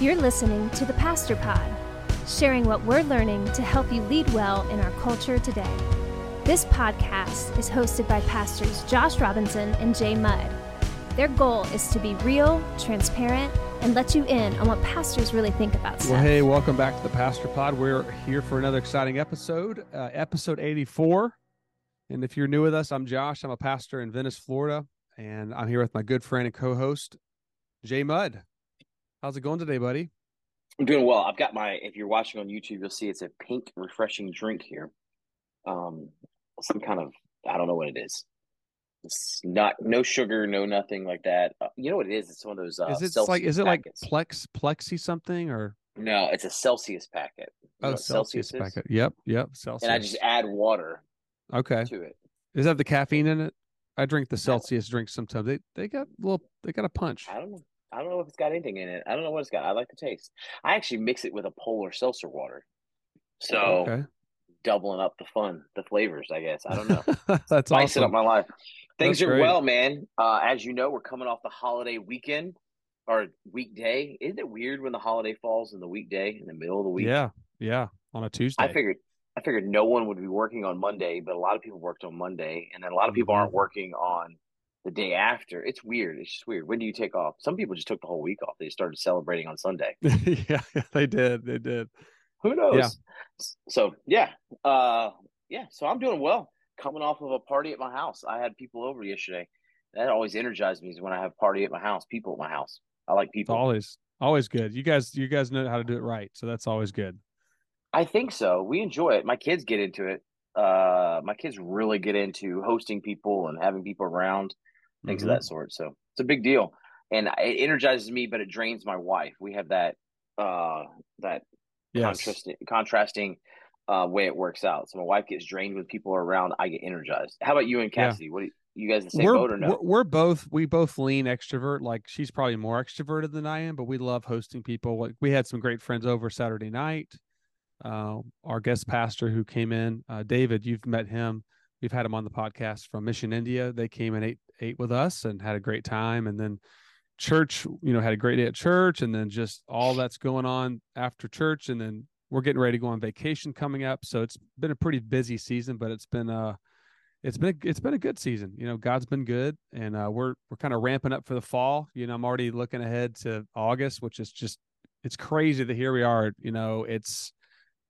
You're listening to The Pastor Pod, sharing what we're learning to help you lead well in our culture today. This podcast is hosted by pastors Josh Robinson and Jay Mudd. Their goal is to be real, transparent, and let you in on what pastors really think about stuff. Well, hey, welcome back to The Pastor Pod. We're here for another exciting episode, episode 84. And if you're new with us, I'm Josh. I'm a pastor in Venice, Florida, and I'm here with my good friend and co-host, Jay Mudd. How's it going today, buddy? I'm doing well. I've got my, if you're watching on YouTube, you'll see it's a pink refreshing drink here. Some kind of, I don't know what it is. It's not, no sugar, no nothing like that. You know what it is? It's one of those Celsius packets. Like, is it packets. Like Plexi something or? No, it's a Celsius packet. You know Celsius packet. Yep, Celsius. And I just add water to it. Does that have the caffeine in it? I drink the Celsius drink sometimes. They got a punch. I don't know if it's got anything in it. I don't know what it's got. I like the taste. I actually mix it with a Polar seltzer water. So doubling up the fun, the flavors, I guess. I don't know. That's spicing up my life. Well, man. As you know, we're coming off the holiday weekend or weekday. Isn't it weird when the holiday falls in the weekday, in the middle of the week? Yeah. On a Tuesday. I figured no one would be working on Monday, but a lot of people worked on Monday. And then a lot of people aren't working on the day after. It's weird. It's just weird. When do you take off? Some people just took the whole week off. They started celebrating on Sunday. Yeah, they did. Who knows? Yeah. So, so I'm doing well. Coming off of a party at my house. I had people over yesterday. That always energizes me is when I have party at my house, people at my house. I like people. It's always good. You guys know how to do it right. So that's always good. I think so. We enjoy it. My kids get into it. My kids really get into hosting people and having people around, things of that sort. So it's a big deal, and it energizes me, but it drains my wife. We have that contrasting way it works out. So my wife gets drained when people are around. I get energized. How about you and Cassidy? Yeah. What do you guys in the same boat or no? We both lean extrovert. Like she's probably more extroverted than I am, but we love hosting people. Like we had some great friends over Saturday night. Our guest pastor who came in, David, you've met him. We've had him on the podcast from Mission India. They came and ate with us and had a great time. And then church, had a great day at church. And then just all that's going on after church. And then we're getting ready to go on vacation coming up. So it's been a pretty busy season, but it's been a good season. God's been good, and we're kind of ramping up for the fall. I'm already looking ahead to August, which is just, it's crazy that here we are. It's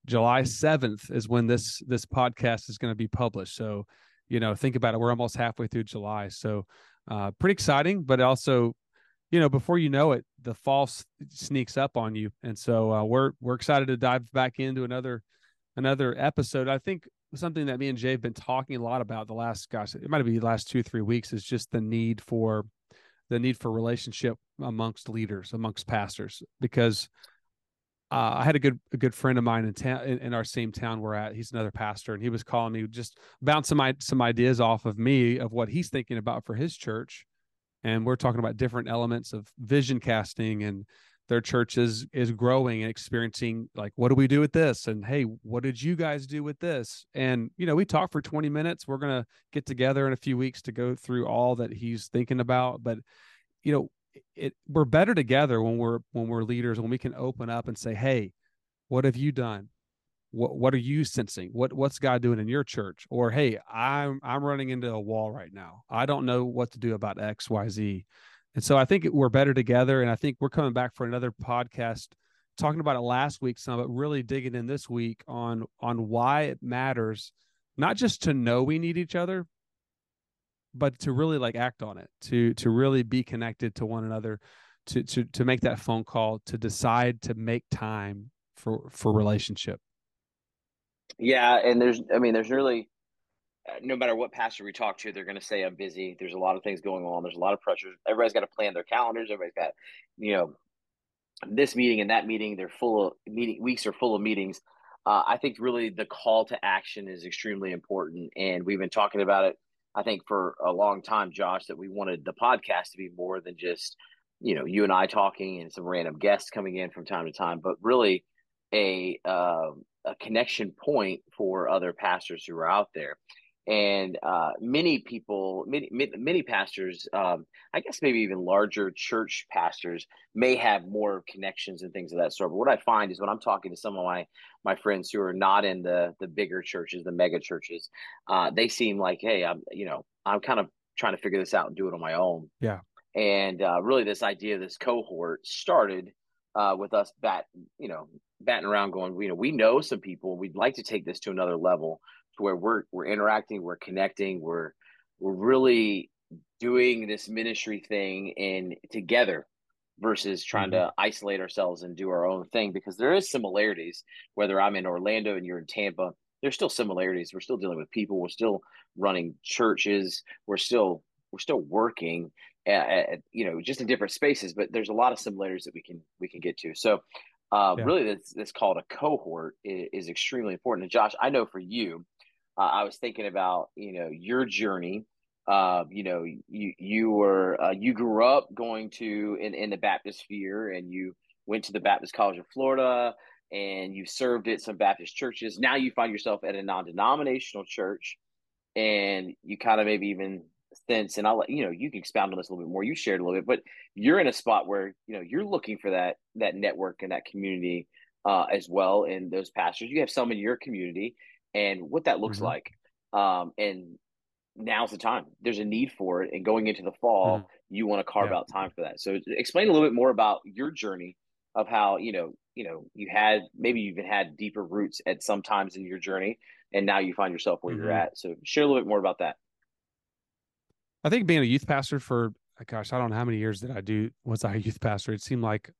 July 7th is when this podcast is going to be published. So, think about it. We're almost halfway through July. So pretty exciting, but also, before you know it, the fall sneaks up on you. And so we're excited to dive back into another episode. I think something that me and Jay have been talking a lot about the last 2-3 weeks is just the need for relationship amongst leaders, amongst pastors, because I had a good friend of mine in town, in our same town we're at. He's another pastor, and he was calling me, just bouncing some ideas off of me of what he's thinking about for his church. And we're talking about different elements of vision casting, and their church is growing and experiencing, like, what do we do with this? And hey, what did you guys do with this? And we talked for 20 minutes. We're gonna get together in a few weeks to go through all that he's thinking about, but we're better together when we're leaders, when we can open up and say, hey, what have you done? What are you sensing? What's God doing in your church? Or, hey, I'm running into a wall right now. I don't know what to do about X, Y, Z. And so I think we're better together. And I think we're coming back for another podcast, talking about it last week, some, but really digging in this week on why it matters, not just to know we need each other, but to really act on it, to really be connected to one another, to make that phone call, to decide to make time for relationship. Yeah. And there's really, no matter what pastor we talk to, they're going to say, I'm busy. There's a lot of things going on. There's a lot of pressures. Everybody's got to plan their calendars. Everybody's got, this meeting and that meeting. They're full of meeting weeks are full of meetings. I think really the call to action is extremely important. And we've been talking about it, I think, for a long time, Josh, that we wanted the podcast to be more than just, you and I talking and some random guests coming in from time to time, but really a connection point for other pastors who are out there. And many pastors, I guess maybe even larger church pastors, may have more connections and things of that sort. But what I find is when I'm talking to some of my friends who are not in the bigger churches, the mega churches, they seem like, hey, I'm kind of trying to figure this out and do it on my own. Yeah. And really, this idea, this cohort started with us batting around, going, we know some people, we'd like to take this to another level, to where we're interacting, we're connecting, we're really doing this ministry thing in together, versus trying to isolate ourselves and do our own thing. Because there is similarities, whether I'm in Orlando and you're in Tampa, there's still similarities. We're still dealing with people. We're still running churches. We're still working at just in different spaces, but there's a lot of similarities that we can get to. So really this called a cohort is extremely important. And Josh, I know for you, I was thinking about, your journey. You grew up going to in the Baptist sphere, and you went to the Baptist College of Florida, and you served at some Baptist churches. Now you find yourself at a non-denominational church, and you kind of maybe even sense, and I'll let you can expound on this a little bit more. You shared a little bit, but you're in a spot where, you're looking for that network and that community as well. And those pastors, you have some in your community, and what that looks like. And now's the time. There's a need for it. And going into the fall, you want to carve out time for that. So explain a little bit more about your journey of how, you had, maybe you even had deeper roots at some times in your journey, and now you find yourself where you're at. So share a little bit more about that. I think being a youth pastor for, I don't know how many years was I a youth pastor? It seemed like,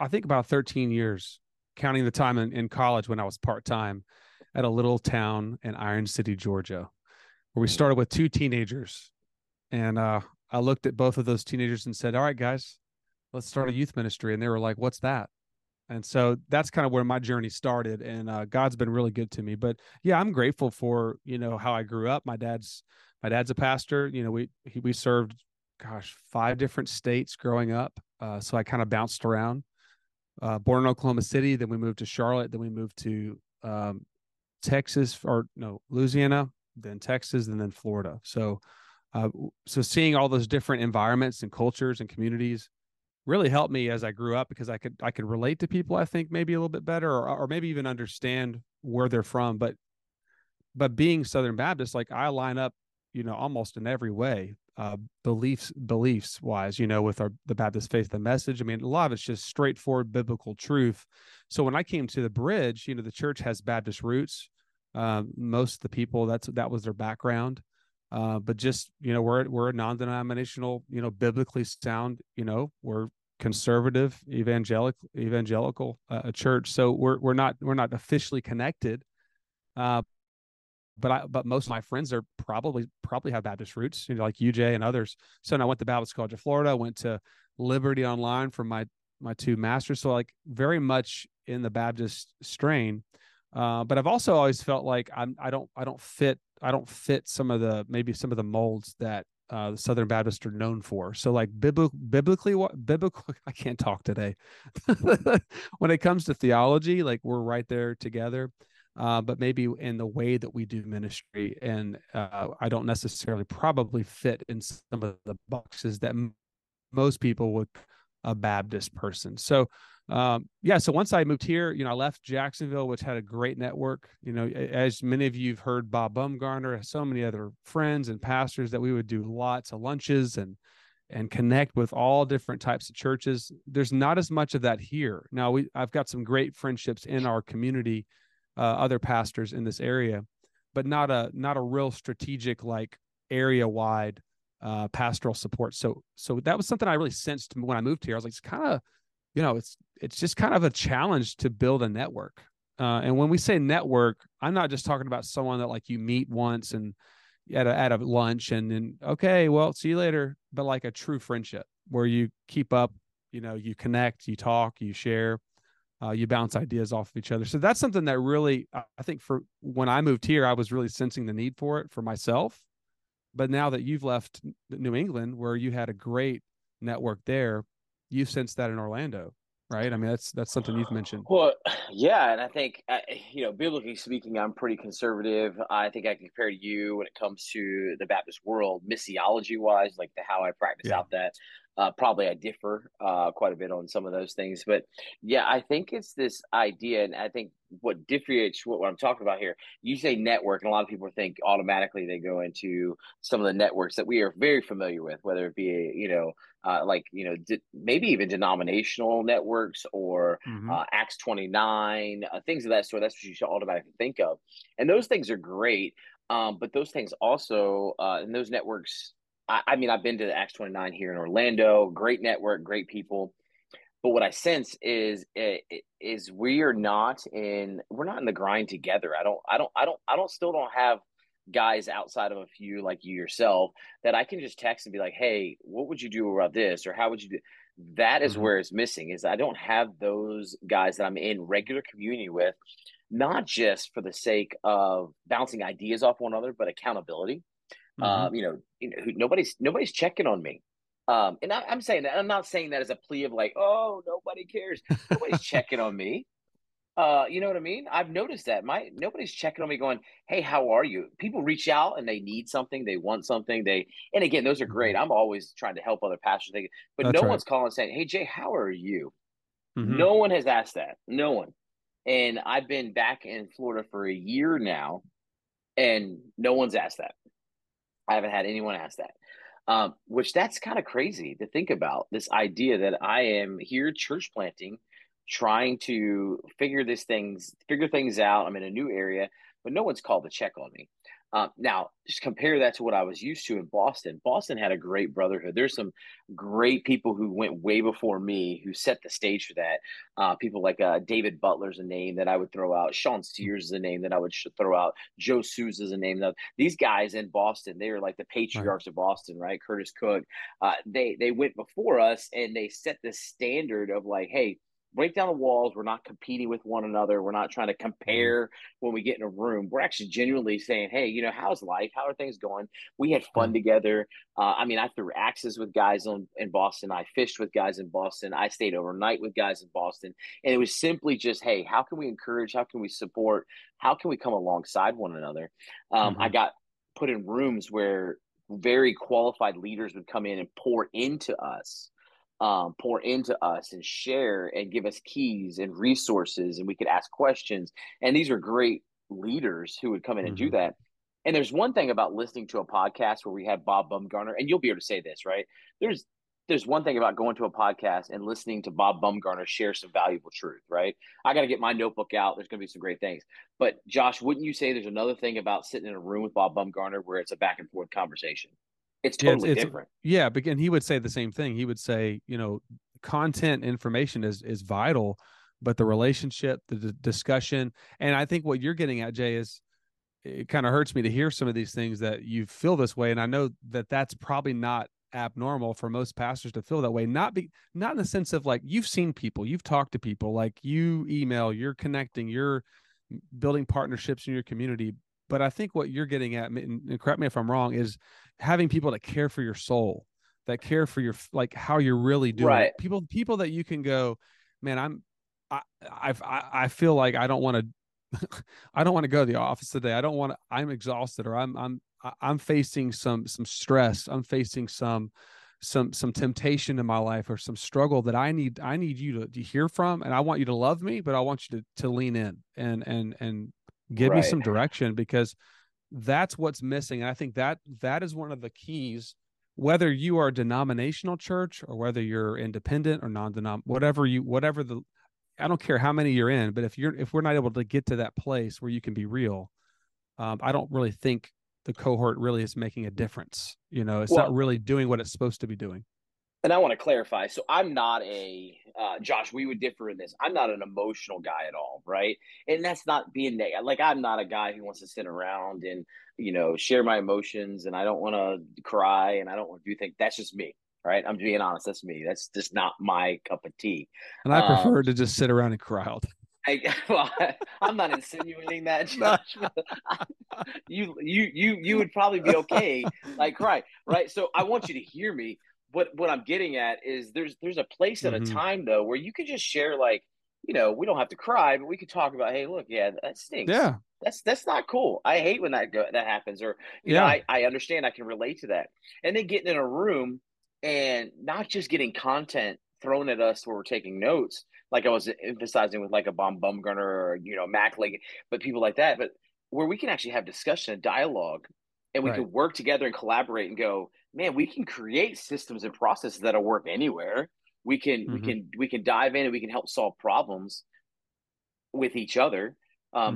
I think about 13 years, counting the time in college when I was part-time at a little town in Iron City, Georgia, where we started with 2 teenagers. And I looked at both of those teenagers and said, all right, guys, let's start a youth ministry. And they were like, what's that? And so that's kind of where my journey started. And God's been really good to me. But yeah, I'm grateful for, how I grew up. My dad's a pastor. We served, 5 different states growing up. So I kind of bounced around. Born in Oklahoma City, then we moved to Charlotte, then we moved to Louisiana, then Texas, and then Florida. So seeing all those different environments and cultures and communities really helped me as I grew up, because I could relate to people, I think, maybe a little bit better, or maybe even understand where they're from. But being Southern Baptist, like, I line up, almost in every way, beliefs wise, with the Baptist faith, the message. I mean, a lot of it's just straightforward biblical truth. So when I came to the Bridge, the church has Baptist roots. Most of the people, that was their background. But just, we're a non-denominational, biblically sound, we're conservative, evangelical church. So we're not officially connected. But most of my friends are probably have Baptist roots, like UJ and others. So when I went to Baptist College of Florida, I went to Liberty Online for my 2 masters. So like, very much in the Baptist strain. But I've also always felt like I don't fit some of the molds that the Southern Baptists are known for. So like, biblically, I can't talk today. When it comes to theology, like, we're right there together. But maybe in the way that we do ministry, and I don't necessarily probably fit in some of the boxes that most people would, a Baptist person. So so once I moved here, I left Jacksonville, which had a great network. As many of you've heard, Bob Bumgarner, so many other friends and pastors that we would do lots of lunches and connect with all different types of churches. There's not as much of that here. Now I've got some great friendships in our community, other pastors in this area, but not a real strategic, like, area-wide pastoral support. So that was something I really sensed when I moved here. I was like, it's kind of, it's just kind of a challenge to build a network. And when we say network, I'm not just talking about someone that, like, you meet once and at a lunch and then, okay, well, see you later, but like a true friendship where you keep up, you connect, you talk, you share. You bounce ideas off of each other. So that's something that really, I think, for when I moved here, I was really sensing the need for it for myself. But now that you've left New England, where you had a great network there, you've sensed that in Orlando. right? I mean, that's something you've mentioned. Well, yeah. And I think, biblically speaking, I'm pretty conservative. I think I compare to you when it comes to the Baptist world, missiology wise, like how I practice out that. Probably I differ quite a bit on some of those things. But yeah, I think it's this idea. And I think what differentiates what I'm talking about here, you say network, and a lot of people think automatically they go into some of the networks that we are very familiar with, whether it be, maybe even denominational networks or Acts 29, things of that sort. That's what you should automatically think of. And those things are great. But those things also, and those networks, I mean, I've been to the Acts 29 here in Orlando, great network, great people. But what I sense is we're not in the grind together. I still don't have guys outside of a few like you yourself that I can just text and be like, hey, what would you do about this? Or how would you do that? Is where it's missing, is I don't have those guys that I'm in regular community with, not just for the sake of bouncing ideas off one another, but accountability. Nobody's checking on me. And I'm saying that, I'm not saying that as a plea of like, oh, nobody cares. Nobody's checking on me. You know what I mean? I've noticed that nobody's checking on me going, hey, how are you? People reach out and they need something. They want something. And again, those are great. I'm always trying to help other pastors. But no one's calling saying, hey, Jay, how are you? No one has asked that. No one. And I've been back in Florida for a year now and no one's asked that. I haven't had anyone ask that, which that's kind of crazy to think about, this idea that I am here church planting, trying to figure things out. I'm in a new area, but no one's called to check on me. Now, just compare that to what I was used to in Boston. Boston had a great brotherhood. There's some great people who went way before me who set the stage for that. People like David Butler's a name that I would throw out. Sean Sears is a name that I would throw out. Joe Sousa is a name. These guys in Boston, they were like the patriarchs of Boston, right? Curtis Cook. They went before us and they set the standard of like, hey, break down the walls. We're not competing with one another. We're not trying to compare when we get in a room. We're actually genuinely saying, hey, how's life? How are things going? We had fun together. I threw axes with guys in Boston. I fished with guys in Boston. I stayed overnight with guys in Boston. And it was simply just, hey, how can we encourage? How can we support? How can we come alongside one another? I got put in rooms where very qualified leaders would come in and pour into us and share and give us keys and resources, and we could ask questions. And these are great leaders who would come in and do that. And there's one thing about listening to a podcast where we have Bob Bumgarner, and you'll be able to say this, right? There's one thing about going to a podcast and listening to Bob Bumgarner share some valuable truth, right? I got to get my notebook out. There's going to be some great things. But Josh, wouldn't you say there's another thing about sitting in a room with Bob Bumgarner where it's a back and forth conversation? It's totally different. Yeah, and he would say the same thing. He would say, content information is vital, but the relationship, the discussion, and I think what you're getting at, Jay, is it kind of hurts me to hear some of these things that you feel this way, and I know that that's probably not abnormal for most pastors to feel that way. Not in the sense of like you've seen people, you've talked to people, like you email, you're connecting, you're building partnerships in your community. But I think what you're getting at, and correct me if I'm wrong, is having people that care for your soul, that care for your, like how you're really doing. Right. People that you can go, man, I feel like I don't want to, I don't want to go to the office today. I'm exhausted, or I'm facing some stress. I'm facing some temptation in my life, or some struggle that I need you to hear from. And I want you to love me, but I want you to lean in and give me some direction, because that's what's missing. And I think that is one of the keys, whether you are a denominational church or whether you're independent or non-denom, whatever, I don't care how many you're in, but if we're not able to get to that place where you can be real, I don't really think the cohort really is making a difference. It's not really doing what it's supposed to be doing. And I want to clarify. So I'm not Josh, we would differ in this. I'm not an emotional guy at all, right? And that's not being negative. Like, I'm not a guy who wants to sit around and, share my emotions, and I don't want to cry and I don't want to do things. That's just me, right? I'm being honest. That's me. That's just not my cup of tea. And I prefer to just sit around and cry all day. I'm not insinuating that, Josh. You would probably be okay, like, cry, right? So I want you to hear me. what I'm getting at is there's a place and a time, though, where you could just share, like, you know, we don't have to cry, but we could talk about, hey, look, yeah, that stinks. Yeah. That's not cool. I hate when that happens. Or, you know, I understand. I can relate to that. And then getting in a room and not just getting content thrown at us where we're taking notes, like I was emphasizing with like a Bob Bumgarner or, you know, Mac, like, but people like that, but where we can actually have discussion and dialogue, and we can work together and collaborate and go, man, we can create systems and processes that'll work anywhere. We can dive in and we can help solve problems with each other.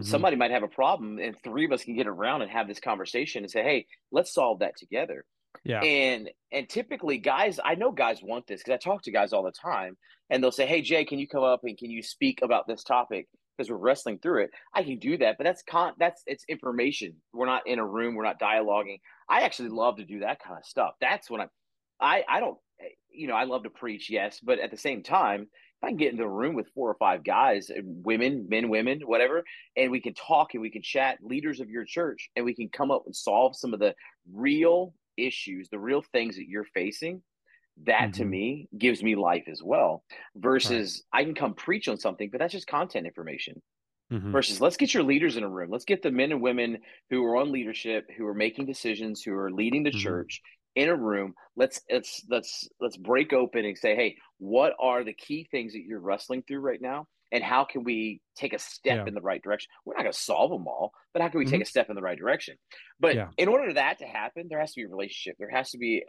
Somebody might have a problem, and three of us can get around and have this conversation and say, hey, let's solve that together. Yeah. And typically guys, I know guys want this because I talk to guys all the time, and they'll say, hey, Jay, can you come up and can you speak about this topic? Because we're wrestling through it. I can do that, but it's information. We're not in a room. We're not dialoguing. I actually love to do that kind of stuff. That's when I don't, you know, I love to preach, yes, but at the same time, if I can get into a room with 4 or 5 guys, women, men, women, whatever, and we can talk and we can chat, leaders of your church, and we can come up and solve some of the real issues, the real things that you're facing. That to me gives me life as well, versus I can come preach on something, but that's just content information, versus let's get your leaders in a room. Let's get the men and women who are on leadership, who are making decisions, who are leading the church in a room. Let's break open and say, hey, what are the key things that you're wrestling through right now? And how can we take a step in the right direction? We're not going to solve them all, but how can we take a step in the right direction? But in order for that to happen, there has to be a relationship. There has to be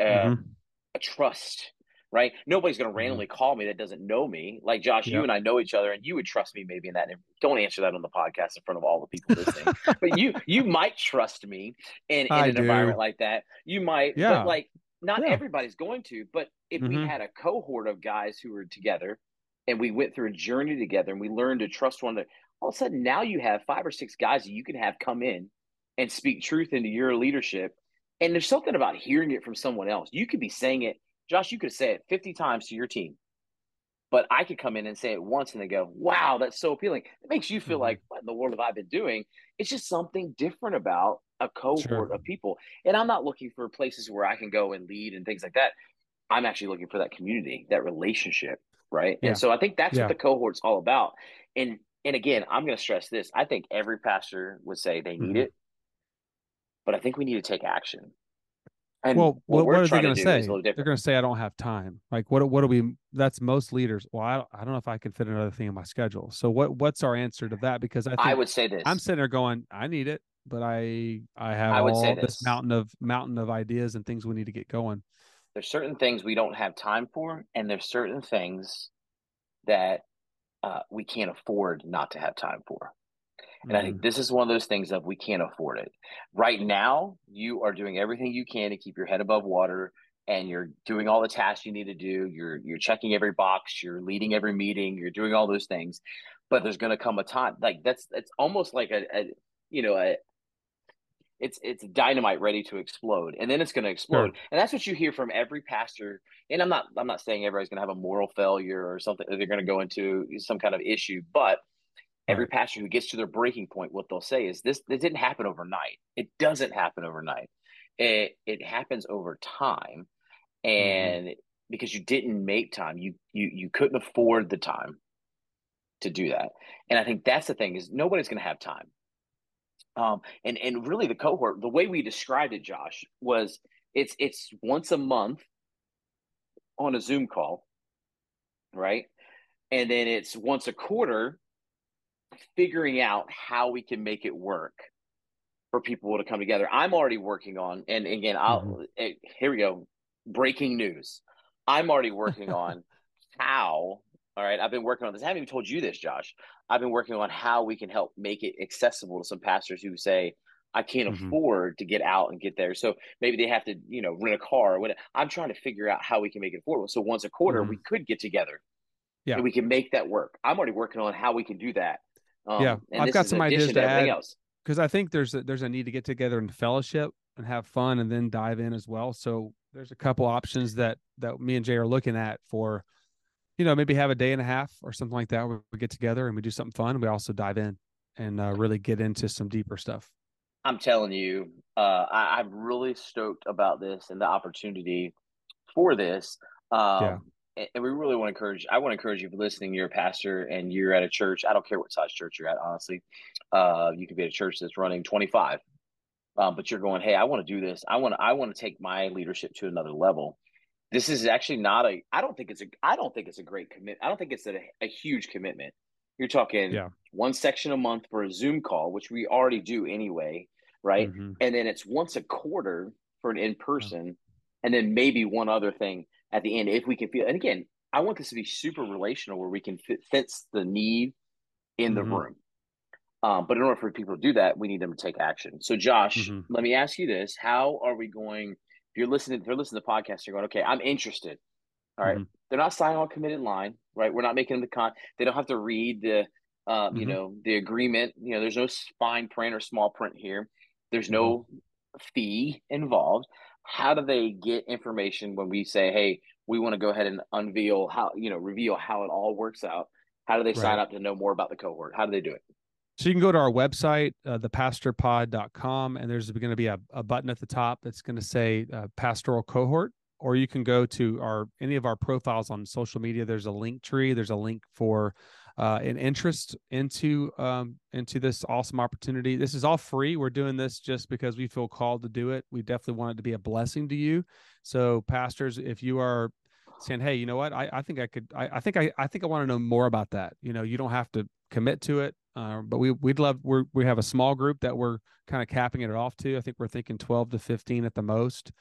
a trust, right? Nobody's going to randomly call me that doesn't know me. Like, Josh, you and I know each other, and you would trust me maybe in that. Don't answer that on the podcast in front of all the people listening. But you might trust me in an environment like that. You might, but like not everybody's going to. But if we had a cohort of guys who were together and we went through a journey together and we learned to trust one another, all of a sudden now you have 5 or 6 guys that you can have come in and speak truth into your leadership. And there's something about hearing it from someone else. You could be saying it, Josh, you could say it 50 times to your team, but I could come in and say it once and they go, wow, that's so appealing. It makes you feel like, what in the world have I been doing? It's just something different about a cohort of people. And I'm not looking for places where I can go and lead and things like that. I'm actually looking for that community, that relationship, right? Yeah. And so I think that's what the cohort's all about. And again, I'm going to stress this. I think every pastor would say they need it. But I think we need to take action. And well, what are they going to say? They're going to say, I don't have time. Like, what do we, that's most leaders. Well, I don't know if I can fit another thing in my schedule. So what's our answer to that? Because I think I would say this. I'm sitting there going, I need it, but I have this mountain of ideas and things we need to get going. There's certain things we don't have time for. And there's certain things that we can't afford not to have time for. And I think this is one of those things that we can't afford it. Right now, you are doing everything you can to keep your head above water, and you're doing all the tasks you need to do. You're checking every box. You're leading every meeting. You're doing all those things. But there's going to come a time, like it's almost like it's dynamite ready to explode, and then it's going to explode. Sure. And that's what you hear from every pastor. And I'm not saying everybody's going to have a moral failure or something. They're going to go into some kind of issue, but every pastor who gets to their breaking point, what they'll say is this didn't happen overnight. It doesn't happen overnight. It happens over time. And because you didn't make time, you couldn't afford the time to do that. And I think that's the thing, is nobody's going to have time. And really the cohort, the way we described it, Josh, was it's once a month on a Zoom call, right? And then it's once a quarter figuring out how we can make it work for people to come together. I'm already working on, and again, here we go, breaking news. I'm already working on how, all right, I've been working on this. I haven't even told you this, Josh. I've been working on how we can help make it accessible to some pastors who say, I can't afford to get out and get there. So maybe they have to, you know, rent a car or whatever. I'm trying to figure out how we can make it affordable. So once a quarter, we could get together and we can make that work. I'm already working on how we can do that. I've got some ideas to add, because I think there's a need to get together and fellowship and have fun and then dive in as well. So there's a couple options that me and Jay are looking at for, you know, maybe have a day and a half or something like that where we get together and we do something fun. And we also dive in and really get into some deeper stuff. I'm telling you, I'm really stoked about this and the opportunity for this. And we really want to encourage, I want to encourage you, if you're listening, you're a pastor and you're at a church, I don't care what size church you're at, honestly. You could be at a church that's running 25, but you're going, hey, I want to do this. I want to take my leadership to another level. This is actually not a, I don't think it's a great commitment. I don't think it's a huge commitment. You're talking one section a month for a Zoom call, which we already do anyway, right? Mm-hmm. And then it's once a quarter for an in-person, and then maybe one other thing at the end, if we can feel. And again, I want this to be super relational, where we can sense the need in the room. But in order for people to do that, we need them to take action. So Josh, let me ask you this. How are we going, if you're listening to the podcast, you're going, okay, I'm interested. All right. They're not signing on committed line, right? We're not making them they don't have to read the, the agreement. You know, there's no fine print or small print here. There's no fee involved. How do they get information when we say, hey, we want to go ahead and reveal how it all works out? How do they sign up to know more about the cohort? How do they do it? So you can go to our website, thepastorpod.com, and there's going to be a button at the top that's going to say pastoral cohort. Or you can go to any of our profiles on social media. There's a link tree. There's a link for an interest into this awesome opportunity. This is all free. We're doing this just because we feel called to do it. We definitely want it to be a blessing to you. So pastors, if you are saying, hey, you know what, I think I want to know more about that. You know, you don't have to commit to it. But we have a small group that we're kind of capping it off to. I think we're thinking 12 to 15 at the most.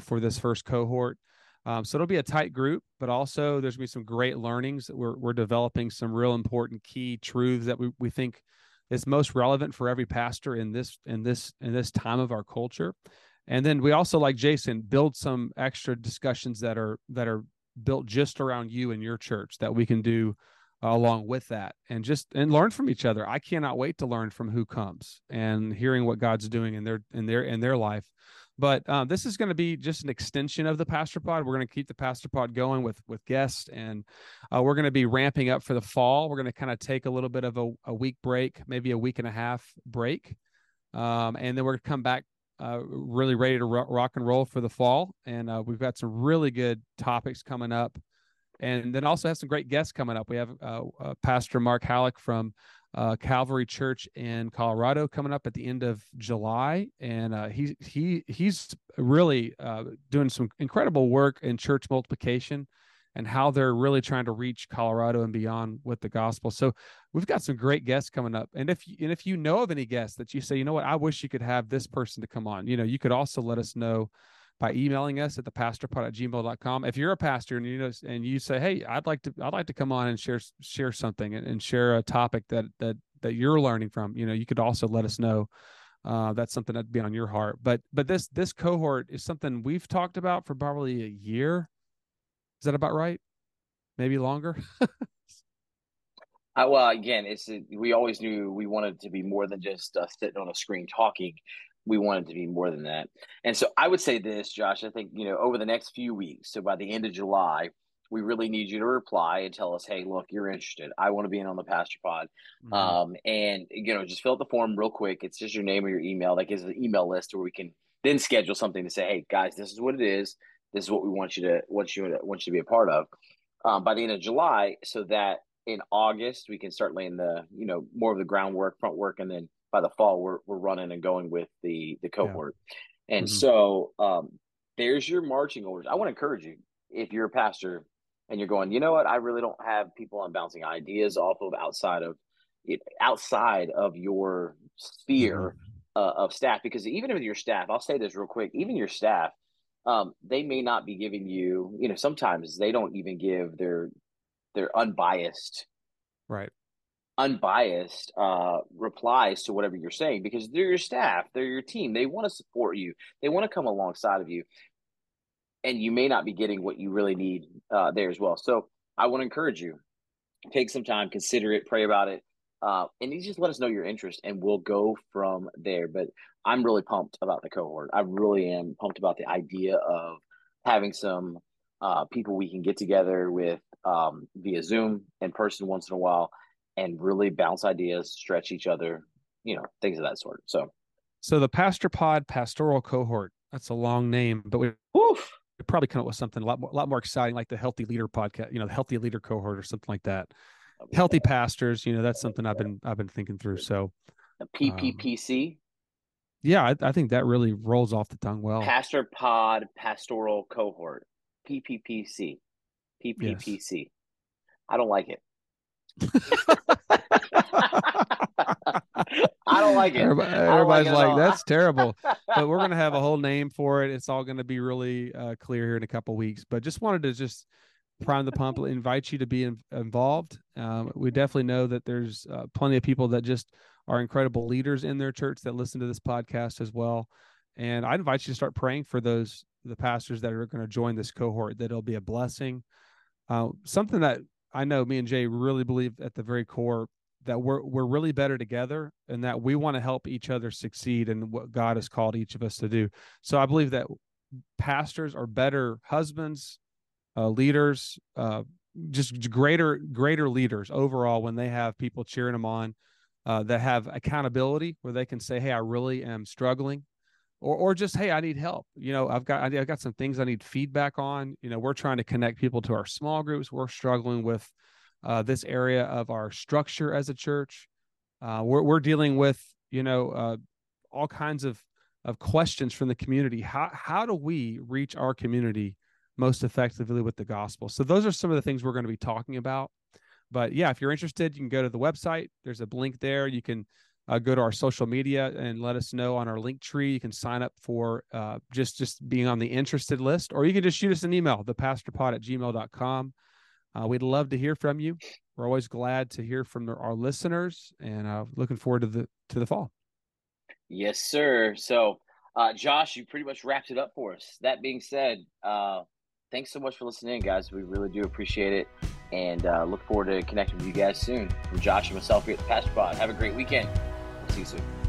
For this first cohort. So it'll be a tight group, but also there's going to be some great learnings that we're developing, some real important key truths that we think is most relevant for every pastor in this time of our culture. And then we also, like Jason, build some extra discussions that are built just around you and your church that we can do along with that and learn from each other. I cannot wait to learn from who comes and hearing what God's doing in their life. But this is going to be just an extension of the Pastor Pod. We're going to keep the Pastor Pod going with guests, and we're going to be ramping up for the fall. We're going to kind of take a little bit of a week break, maybe a week and a half break, and then we're going to come back really ready to rock and roll for the fall. And we've got some really good topics coming up, and then also have some great guests coming up. We have Pastor Mark Halleck from Calvary Church in Colorado coming up at the end of July, and he's really doing some incredible work in church multiplication and how they're really trying to reach Colorado and beyond with the gospel. So we've got some great guests coming up, and if you know of any guests that you say, you know what, I wish you could have this person to come on, you know, you could also let us know by emailing us at thepastorpod@gmail.com. If you're a pastor and you say, hey, I'd like to come on and share something and share a topic that you're learning from, you know, you could also let us know. That's something that'd be on your heart. But this cohort is something we've talked about for probably a year. Is that about right? Maybe longer. Well, again, we always knew we wanted to be more than just sitting on a screen talking. We wanted to be more than that. And so I would say this, Josh, I think, you know, over the next few weeks, so by the end of July, we really need you to reply and tell us, hey, look, you're interested. I want to be in on the Pastor Pod. Mm-hmm. And, you know, just fill out the form real quick. It's just your name or your email. That gives us an email list where we can then schedule something to say, hey, guys, this is what it is. This is what we want you to be a part of by the end of July, so that in August, we can start laying the, you know, more of the groundwork, front work, and then by the fall, we're running and going with the cohort. Yeah. And so there's your marching orders. I want to encourage you, if you're a pastor and you're going, you know what, I really don't have people I'm bouncing ideas off of outside of your sphere of staff, because even with your staff, I'll say this real quick, even your staff, they may not be giving you, you know, sometimes they don't even give their unbiased replies to whatever you're saying, because they're your staff, they're your team. They want to support you. They want to come alongside of you, and you may not be getting what you really need there as well. So I want to encourage you, take some time, consider it, pray about it. And you just let us know your interest, and we'll go from there. But I'm really pumped about the cohort. I really am pumped about the idea of having some people we can get together with via Zoom, in person once in a while, and really bounce ideas, stretch each other, you know, things of that sort. So the Pastor Pod Pastoral Cohort, that's a long name, but we could probably come up with something a lot more exciting, like the Healthy Leader podcast, the Healthy Leader cohort or something like that. Healthy Pastors, that's something I've been thinking through. So PPPC. Yeah, I think that really rolls off the tongue well. Pastor Pod Pastoral Cohort, PPPC. PPPC. Yes. I don't like it. I don't like it. Everybody's like, that's terrible. But we're going to have a whole name for it. It's all going to be really clear here in a couple of weeks. But just wanted to prime the pump, invite you to be involved. We definitely know that there's plenty of people that just are incredible leaders in their church that listen to this podcast as well. And I invite you to start praying for the pastors that are going to join this cohort, that it'll be a blessing. Something that I know me and Jay really believe at the very core, that we're really better together, and that we want to help each other succeed in what God has called each of us to do. So I believe that pastors are better husbands, leaders, just greater leaders overall when they have people cheering them on, that have accountability, where they can say, "Hey, I really am struggling," or just, "Hey, I need help. I've got some things I need feedback on." We're trying to connect people to our small groups. We're struggling with this area of our structure as a church. We're dealing with all kinds of questions from the community. How do we reach our community most effectively with the gospel? So those are some of the things we're going to be talking about. But yeah, if you're interested, you can go to the website. There's a link there. You can go to our social media and let us know on our link tree. You can sign up for just being on the interested list, or you can just shoot us an email, thepastorpod@gmail.com. We'd love to hear from you. We're always glad to hear from our listeners, and looking forward to the fall. Yes, sir. So, Josh, you pretty much wrapped it up for us. That being said, thanks so much for listening, guys. We really do appreciate it, and look forward to connecting with you guys soon. From Josh and myself here at the Pastor Pod, have a great weekend. We'll see you soon.